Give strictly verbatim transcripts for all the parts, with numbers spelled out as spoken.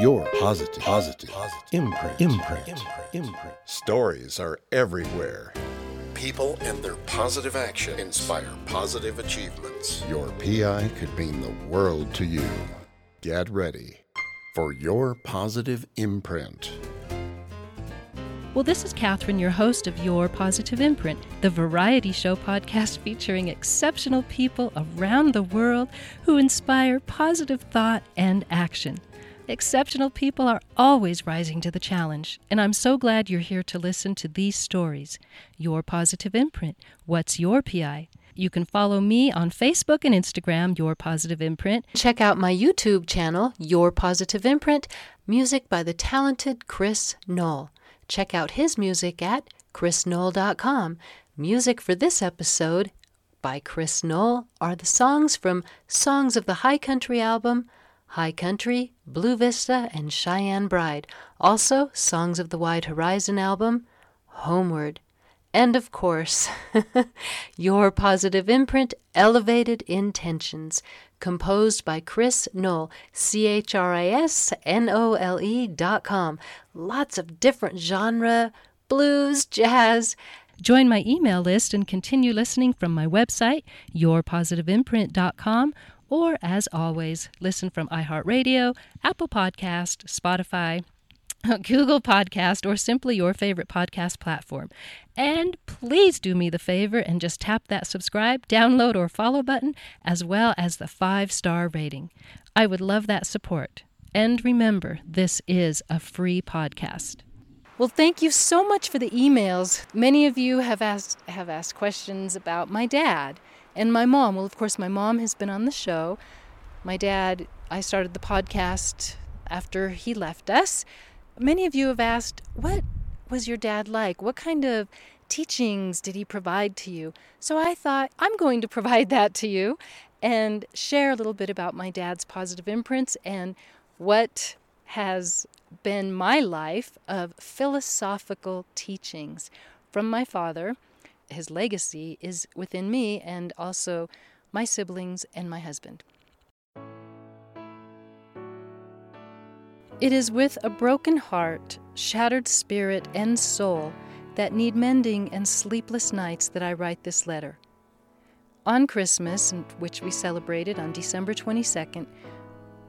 Your positive, positive, positive. Imprint, imprint, imprint, imprint. Stories are everywhere. People and their positive action inspire positive achievements. Your P I could mean the world to you. Get ready for Your Positive Imprint. Well, this is Catherine, your host of Your Positive Imprint, the variety show podcast featuring exceptional people around the world who inspire positive thought and action. Exceptional people are always rising to the challenge, and I'm so glad you're here to listen to these stories. Your Positive Imprint. What's your P I? You can follow me on Facebook and Instagram, Your Positive Imprint. Check out my YouTube channel, Your Positive Imprint, music by the talented Chris Noll. Check out his music at chris noll dot com. Music for this episode by Chris Noll are the songs from Songs of the High Country album, High Country, Blue Vista, and Cheyenne Bride. Also, Songs of the Wide Horizon album, Homeward. And of course, Your Positive Imprint, Elevated Intentions, composed by Chris Noll, C H R I S N O L E dot com. Lots of different genre, blues, jazz. Join my email list and continue listening from my website, your positive imprint dot com. Or, as always, listen from iHeartRadio, Apple Podcast, Spotify, Google Podcast, or simply your favorite podcast platform. And please do me the favor and just tap that subscribe, download, or follow button, as well as the five-star rating. I would love that support. And remember, this is a free podcast. Well, thank you so much for the emails. Many of you have asked have asked questions about my dad. And my mom, well, of course, my mom has been on the show. My dad, I started the podcast after he left us. Many of you have asked, what was your dad like? What kind of teachings did he provide to you? So I thought, I'm going to provide that to you and share a little bit about my dad's positive imprints and what has been my life of philosophical teachings from my father. His legacy is within me and also my siblings and my husband. It is with a broken heart, shattered spirit, and soul that need mending and sleepless nights that I write this letter. On Christmas, which we celebrated on December twenty-second,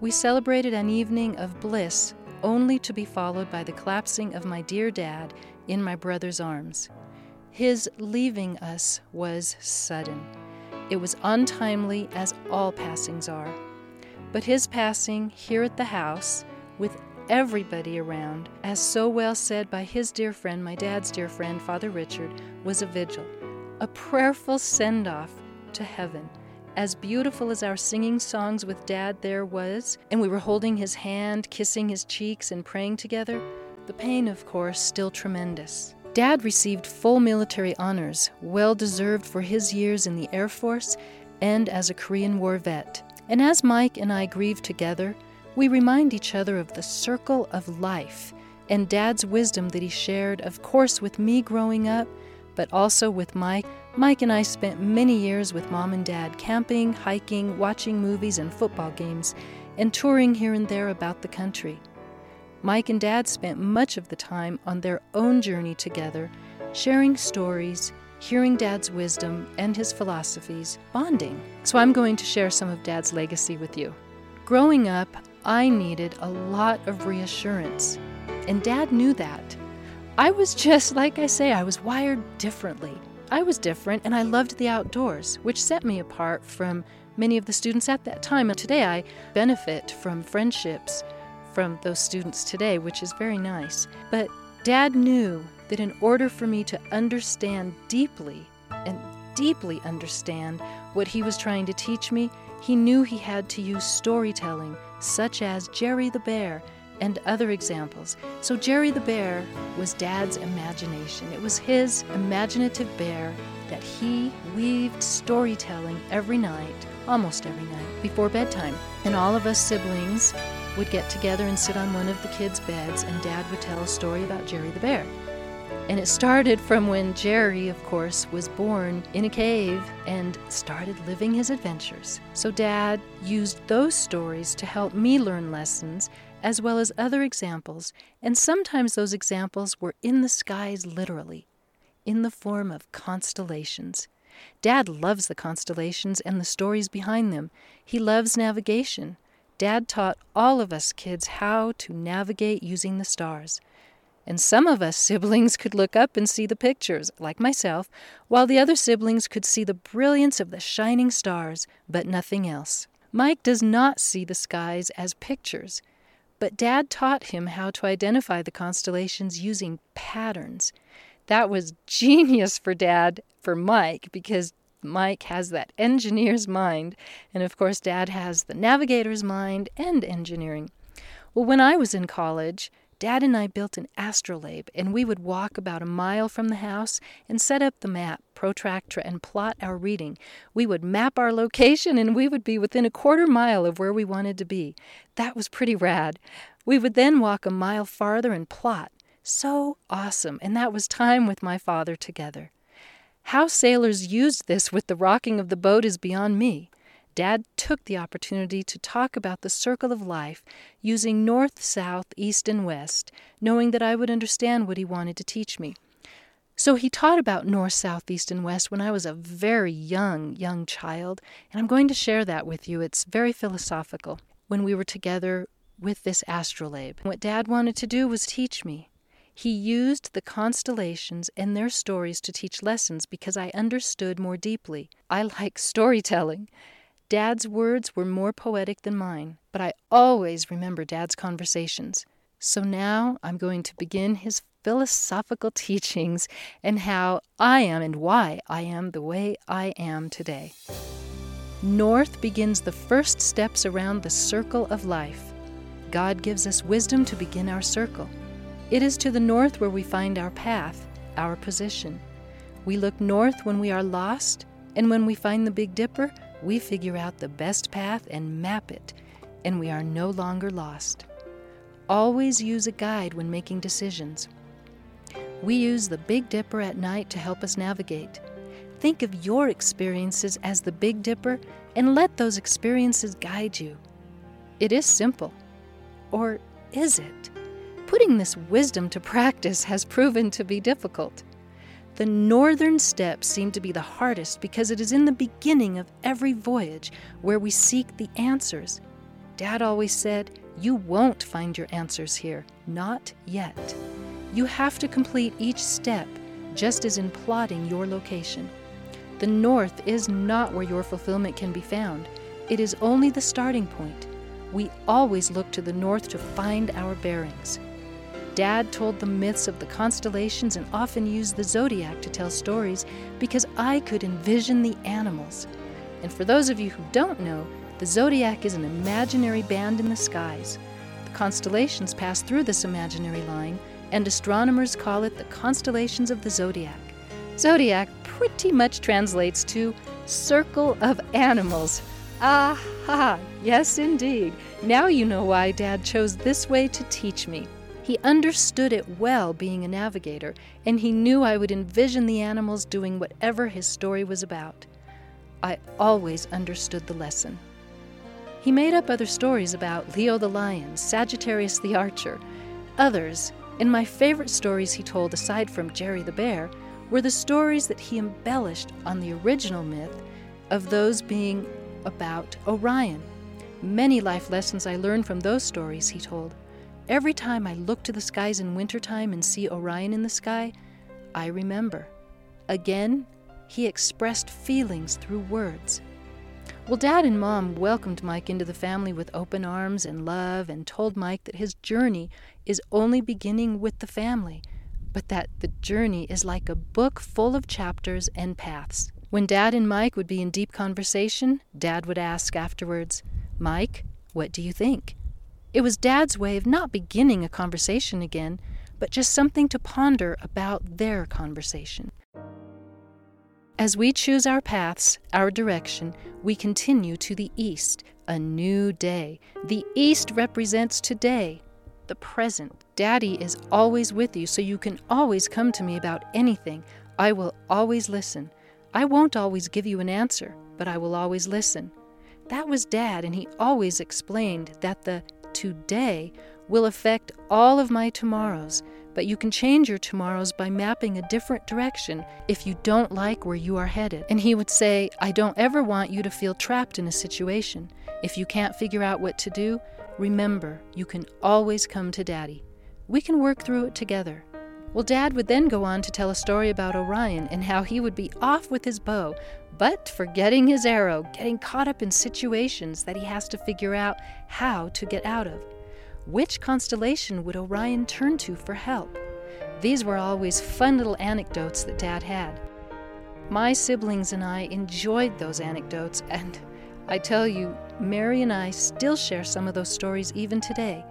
we celebrated an evening of bliss only to be followed by the collapsing of my dear dad in my brother's arms. His leaving us was sudden. It was untimely, as all passings are. But his passing here at the house, with everybody around, as so well said by his dear friend, my dad's dear friend, Father Richard, was a vigil, a prayerful send-off to heaven. As beautiful as our singing songs with Dad there was, and we were holding his hand, kissing his cheeks, and praying together, the pain, of course, still tremendous. Dad received full military honors, well-deserved for his years in the Air Force and as a Korean War vet. And as Mike and I grieve together, we remind each other of the circle of life and Dad's wisdom that he shared, of course, with me growing up, but also with Mike. Mike and I spent many years with Mom and Dad camping, hiking, watching movies and football games, and touring here and there about the country. Mike and Dad spent much of the time on their own journey together, sharing stories, hearing Dad's wisdom and his philosophies, bonding. So I'm going to share some of Dad's legacy with you. Growing up, I needed a lot of reassurance, and Dad knew that. I was just, like I say, I was wired differently. I was different, and I loved the outdoors, which set me apart from many of the students at that time. And today I benefit from friendships from those students today, which is very nice. But Dad knew that in order for me to understand deeply and deeply understand what he was trying to teach me, he knew he had to use storytelling, such as Jerry the Bear and other examples. So Jerry the Bear was Dad's imagination. It was his imaginative bear that he weaved storytelling every night, almost every night, before bedtime. And all of us siblings would get together and sit on one of the kids' beds, and Dad would tell a story about Jerry the Bear. And it started from when Jerry, of course, was born in a cave and started living his adventures. So Dad used those stories to help me learn lessons as well as other examples, and sometimes those examples were in the skies literally, in the form of constellations. Dad loves the constellations and the stories behind them. He loves navigation. Dad taught all of us kids how to navigate using the stars. And some of us siblings could look up and see the pictures, like myself, while the other siblings could see the brilliance of the shining stars, but nothing else. Mike does not see the skies as pictures, but Dad taught him how to identify the constellations using patterns. That was genius for Dad, for Mike, because Mike has that engineer's mind, and of course Dad has the navigator's mind and engineering. Well, when I was in college, Dad and I built an astrolabe, and we would walk about a mile from the house and set up the map, protractor, and plot our reading. We would map our location, and we would be within a quarter mile of where we wanted to be. That was pretty rad. We would then walk a mile farther and plot. So awesome, and that was time with my father together. How sailors used this with the rocking of the boat is beyond me. Dad took the opportunity to talk about the circle of life using north, south, east, and west, knowing that I would understand what he wanted to teach me. So he taught about north, south, east, and west when I was a very young, young child, and I'm going to share that with you. It's very philosophical. When we were together with this astrolabe, what Dad wanted to do was teach me. He used the constellations and their stories to teach lessons because I understood more deeply. I like storytelling. Dad's words were more poetic than mine, but I always remember Dad's conversations. So now I'm going to begin his philosophical teachings and how I am and why I am the way I am today. North begins the first steps around the circle of life. God gives us wisdom to begin our circle. It is to the north where we find our path, our position. We look north when we are lost, and when we find the Big Dipper, we figure out the best path and map it, and we are no longer lost. Always use a guide when making decisions. We use the Big Dipper at night to help us navigate. Think of your experiences as the Big Dipper and let those experiences guide you. It is simple. Or is it? Putting this wisdom to practice has proven to be difficult. The northern steps seem to be the hardest because it is in the beginning of every voyage where we seek the answers. Dad always said, "You won't find your answers here, not yet." You have to complete each step, just as in plotting your location. The north is not where your fulfillment can be found. It is only the starting point. We always look to the north to find our bearings. Dad told the myths of the constellations and often used the zodiac to tell stories because I could envision the animals. And for those of you who don't know, the zodiac is an imaginary band in the skies. The constellations pass through this imaginary line, and astronomers call it the constellations of the zodiac. Zodiac pretty much translates to circle of animals. Aha! Yes, indeed. Now you know why Dad chose this way to teach me. He understood it well being a navigator, and he knew I would envision the animals doing whatever his story was about. I always understood the lesson. He made up other stories about Leo the lion, Sagittarius the archer. Others, and my favorite stories he told aside from Jerry the Bear, were the stories that he embellished on the original myth of those being about Orion. Many life lessons I learned from those stories he told. Every time I look to the skies in wintertime and see Orion in the sky, I remember. Again, he expressed feelings through words. Well, Dad and Mom welcomed Mike into the family with open arms and love and told Mike that his journey is only beginning with the family, but that the journey is like a book full of chapters and paths. When Dad and Mike would be in deep conversation, Dad would ask afterwards, "Mike, what do you think?" It was Dad's way of not beginning a conversation again, but just something to ponder about their conversation. As we choose our paths, our direction, we continue to the east, a new day. The east represents today, the present. Daddy is always with you, so you can always come to me about anything. I will always listen. I won't always give you an answer, but I will always listen. That was Dad, and he always explained that the today will affect all of my tomorrows, but you can change your tomorrows by mapping a different direction if you don't like where you are headed. And he would say, I don't ever want you to feel trapped in a situation. If you can't figure out what to do, remember, you can always come to Daddy. We can work through it together. Well, Dad would then go on to tell a story about Orion and how he would be off with his bow, but forgetting his arrow, getting caught up in situations that he has to figure out how to get out of. Which constellation would Orion turn to for help? These were always fun little anecdotes that Dad had. My siblings and I enjoyed those anecdotes, and I tell you, Mary and I still share some of those stories even today.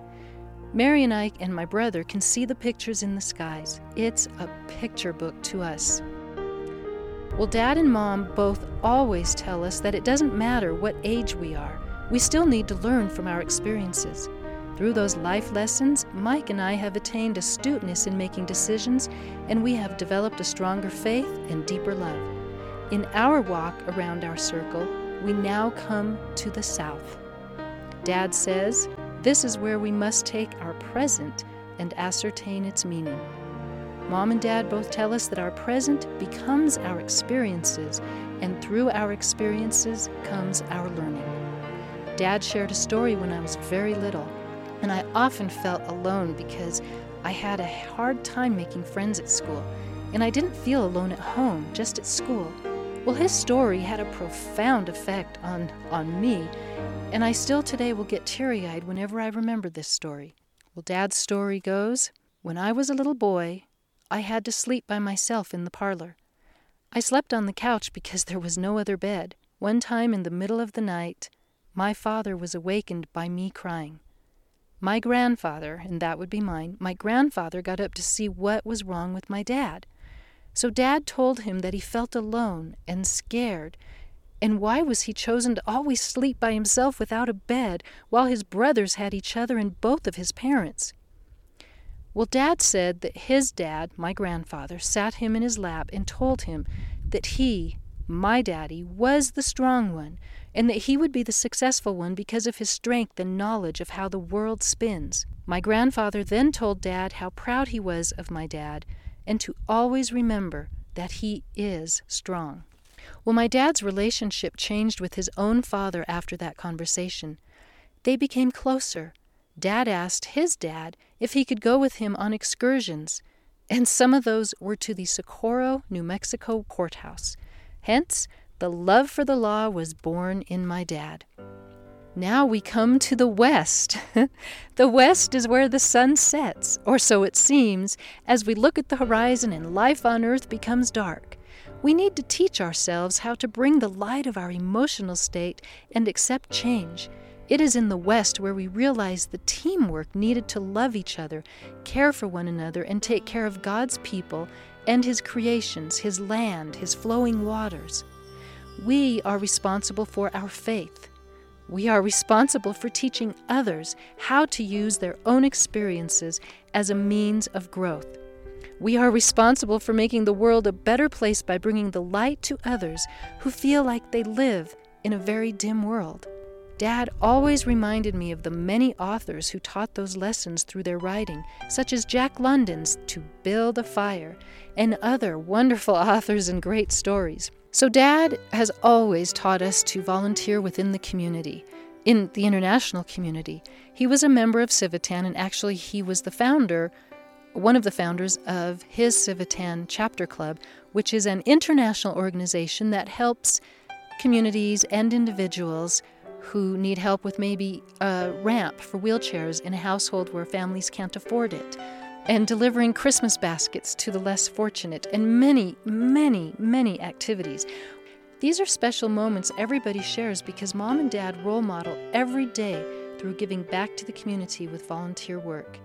Mary and I and my brother can see the pictures in the skies. It's a picture book to us. Well, Dad and Mom both always tell us that it doesn't matter what age we are. We still need to learn from our experiences. Through those life lessons, Mike and I have attained astuteness in making decisions, and we have developed a stronger faith and deeper love. In our walk around our circle, we now come to the south. Dad says, this is where we must take our present and ascertain its meaning. Mom and Dad both tell us that our present becomes our experiences, and through our experiences comes our learning. Dad shared a story when I was very little, and I often felt alone because I had a hard time making friends at school, and I didn't feel alone at home, just at school. Well, his story had a profound effect on, on me, and I still today will get teary-eyed whenever I remember this story. Well, Dad's story goes, when I was a little boy, I had to sleep by myself in the parlor. I slept on the couch because there was no other bed. One time in the middle of the night, my father was awakened by me crying. My grandfather, and that would be mine, my grandfather got up to see what was wrong with my dad. So Dad told him that he felt alone and scared. And why was he chosen to always sleep by himself without a bed, while his brothers had each other and both of his parents? Well, Dad said that his dad, my grandfather, sat him in his lap and told him that he, my daddy, was the strong one, and that he would be the successful one because of his strength and knowledge of how the world spins. My grandfather then told Dad how proud he was of my dad, and to always remember that he is strong. Well, my dad's relationship changed with his own father after that conversation. They became closer. Dad asked his dad if he could go with him on excursions, and some of those were to the Socorro, New Mexico courthouse. Hence, the love for the law was born in my dad. Now we come to the west. The west is where the sun sets, or so it seems, as we look at the horizon and life on earth becomes dark. We need to teach ourselves how to bring the light of our emotional state and accept change. It is in the West where we realize the teamwork needed to love each other, care for one another, and take care of God's people and His creations, His land, His flowing waters. We are responsible for our faith. We are responsible for teaching others how to use their own experiences as a means of growth. We are responsible for making the world a better place by bringing the light to others who feel like they live in a very dim world. Dad always reminded me of the many authors who taught those lessons through their writing, such as Jack London's To Build a Fire, and other wonderful authors and great stories. So Dad has always taught us to volunteer within the community. In the international community, he was a member of Civitan, and actually he was the founder one of the founders of his Civitan Chapter Club, which is an international organization that helps communities and individuals who need help with maybe a ramp for wheelchairs in a household where families can't afford it, and delivering Christmas baskets to the less fortunate, and many, many, many activities. These are special moments everybody shares because Mom and Dad role model every day through giving back to the community with volunteer work.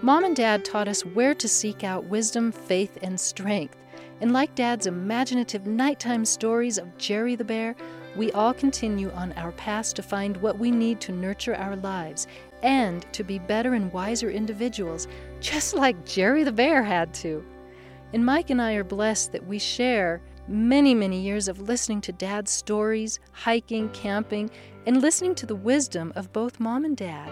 Mom and Dad taught us where to seek out wisdom, faith, and strength. And like Dad's imaginative nighttime stories of Jerry the Bear, we all continue on our path to find what we need to nurture our lives and to be better and wiser individuals, just like Jerry the Bear had to. And Mike and I are blessed that we share many, many years of listening to Dad's stories, hiking, camping, and listening to the wisdom of both Mom and Dad.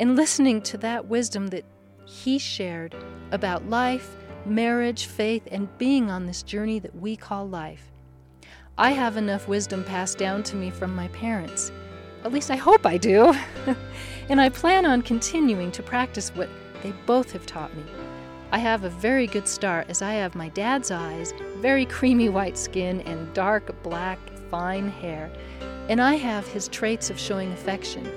and listening to that wisdom that he shared about life, marriage, faith, and being on this journey that we call life. I have enough wisdom passed down to me from my parents. At least I hope I do. And I plan on continuing to practice what they both have taught me. I have a very good start as I have my dad's eyes, very creamy white skin, and dark, black, fine hair. And I have his traits of showing affection.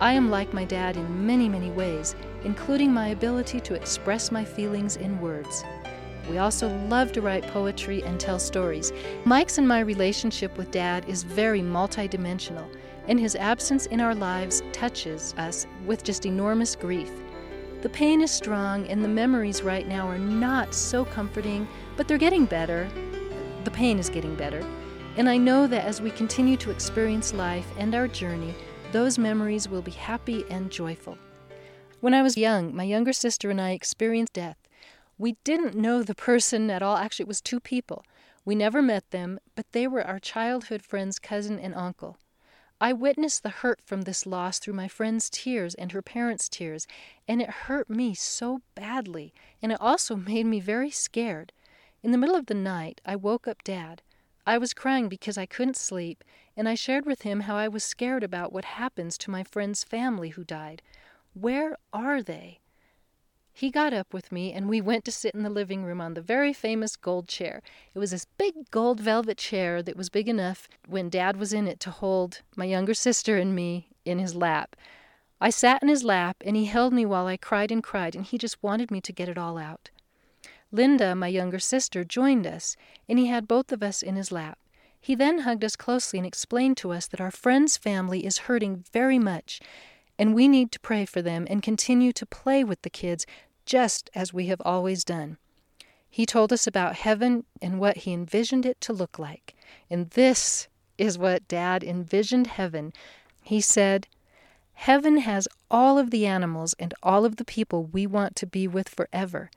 I am like my dad in many, many ways, including my ability to express my feelings in words. We also love to write poetry and tell stories. Mike's and my relationship with Dad is very multidimensional, and his absence in our lives touches us with just enormous grief. The pain is strong, and the memories right now are not so comforting, but they're getting better. The pain is getting better. And I know that as we continue to experience life and our journey, those memories will be happy and joyful. When I was young, my younger sister and I experienced death. We didn't know the person at all. Actually, it was two people. We never met them, but they were our childhood friend's cousin and uncle. I witnessed the hurt from this loss through my friend's tears and her parents' tears, and it hurt me so badly, and it also made me very scared. In the middle of the night, I woke up Dad. I was crying because I couldn't sleep, and I shared with him how I was scared about what happens to my friend's family who died. Where are they? He got up with me, and we went to sit in the living room on the very famous gold chair. It was this big gold velvet chair that was big enough when Dad was in it to hold my younger sister and me in his lap. I sat in his lap, and he held me while I cried and cried, and he just wanted me to get it all out. Linda, my younger sister, joined us, and he had both of us in his lap. He then hugged us closely and explained to us that our friend's family is hurting very much, and we need to pray for them and continue to play with the kids, just as we have always done. He told us about heaven and what he envisioned it to look like. And this is what Dad envisioned heaven. He said, "Heaven has all of the animals and all of the people we want to be with forever.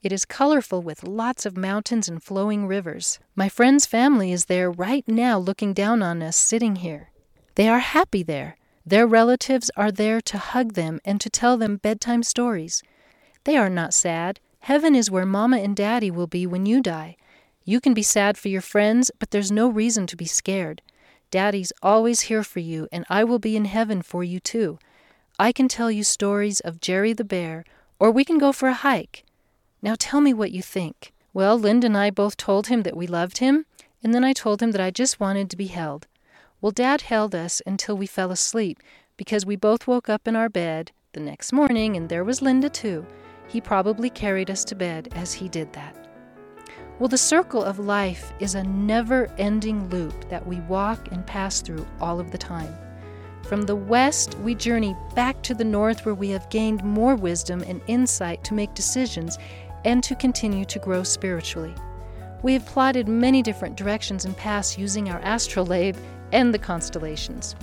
It is colorful with lots of mountains and flowing rivers. My friend's family is there right now looking down on us sitting here. They are happy there. Their relatives are there to hug them and to tell them bedtime stories. They are not sad. Heaven is where Mama and Daddy will be when you die. You can be sad for your friends, but there's no reason to be scared. Daddy's always here for you, and I will be in heaven for you too. I can tell you stories of Jerry the Bear, or we can go for a hike. Now tell me what you think." Well, Linda and I both told him that we loved him, and then I told him that I just wanted to be held. Well, Dad held us until we fell asleep, because we both woke up in our bed the next morning, and there was Linda too. He probably carried us to bed as he did that. Well, the circle of life is a never-ending loop that we walk and pass through all of the time. From the west, we journey back to the north, where we have gained more wisdom and insight to make decisions and to continue to grow spiritually. We have plotted many different directions and paths using our astrolabe and the constellations.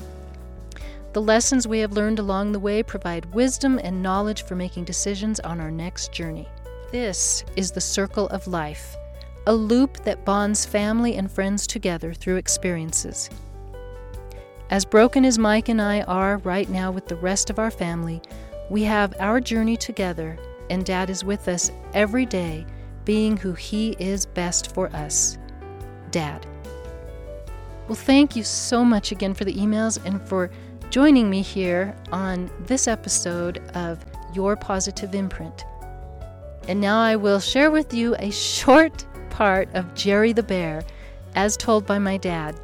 The lessons we have learned along the way provide wisdom and knowledge for making decisions on our next journey. This is the circle of life, a loop that bonds family and friends together through experiences. As broken as Mike and I are right now with the rest of our family, we have our journey together, and Dad is with us every day, being who he is best for us, Dad. Well, thank you so much again for the emails and for joining me here on this episode of Your Positive Imprint. And now I will share with you a short part of Jerry the Bear, as told by my dad.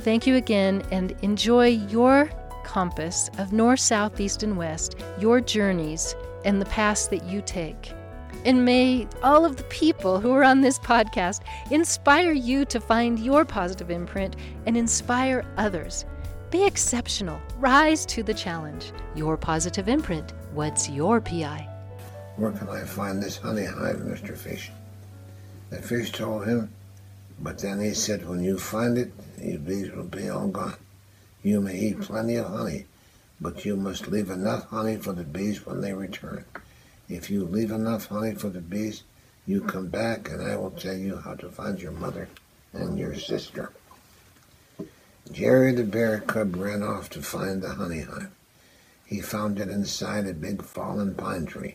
Thank you again, and enjoy your compass of north, south, east, and west, your journeys, and the paths that you take. And may all of the people who are on this podcast inspire you to find your positive imprint and inspire others. Be exceptional. Rise to the challenge. Your Positive Imprint. What's your P I? "Where can I find this honey hive, Mister Fish?" The fish told him, but then he said, "When you find it, your bees will be all gone. You may eat plenty of honey, but you must leave enough honey for the bees when they return. If you leave enough honey for the bees, you come back and I will tell you how to find your mother and your sister." Jerry the Bear cub ran off to find the honey hive. He found it inside a big fallen pine tree.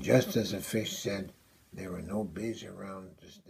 Just as the fish said, there were no bees around to stay.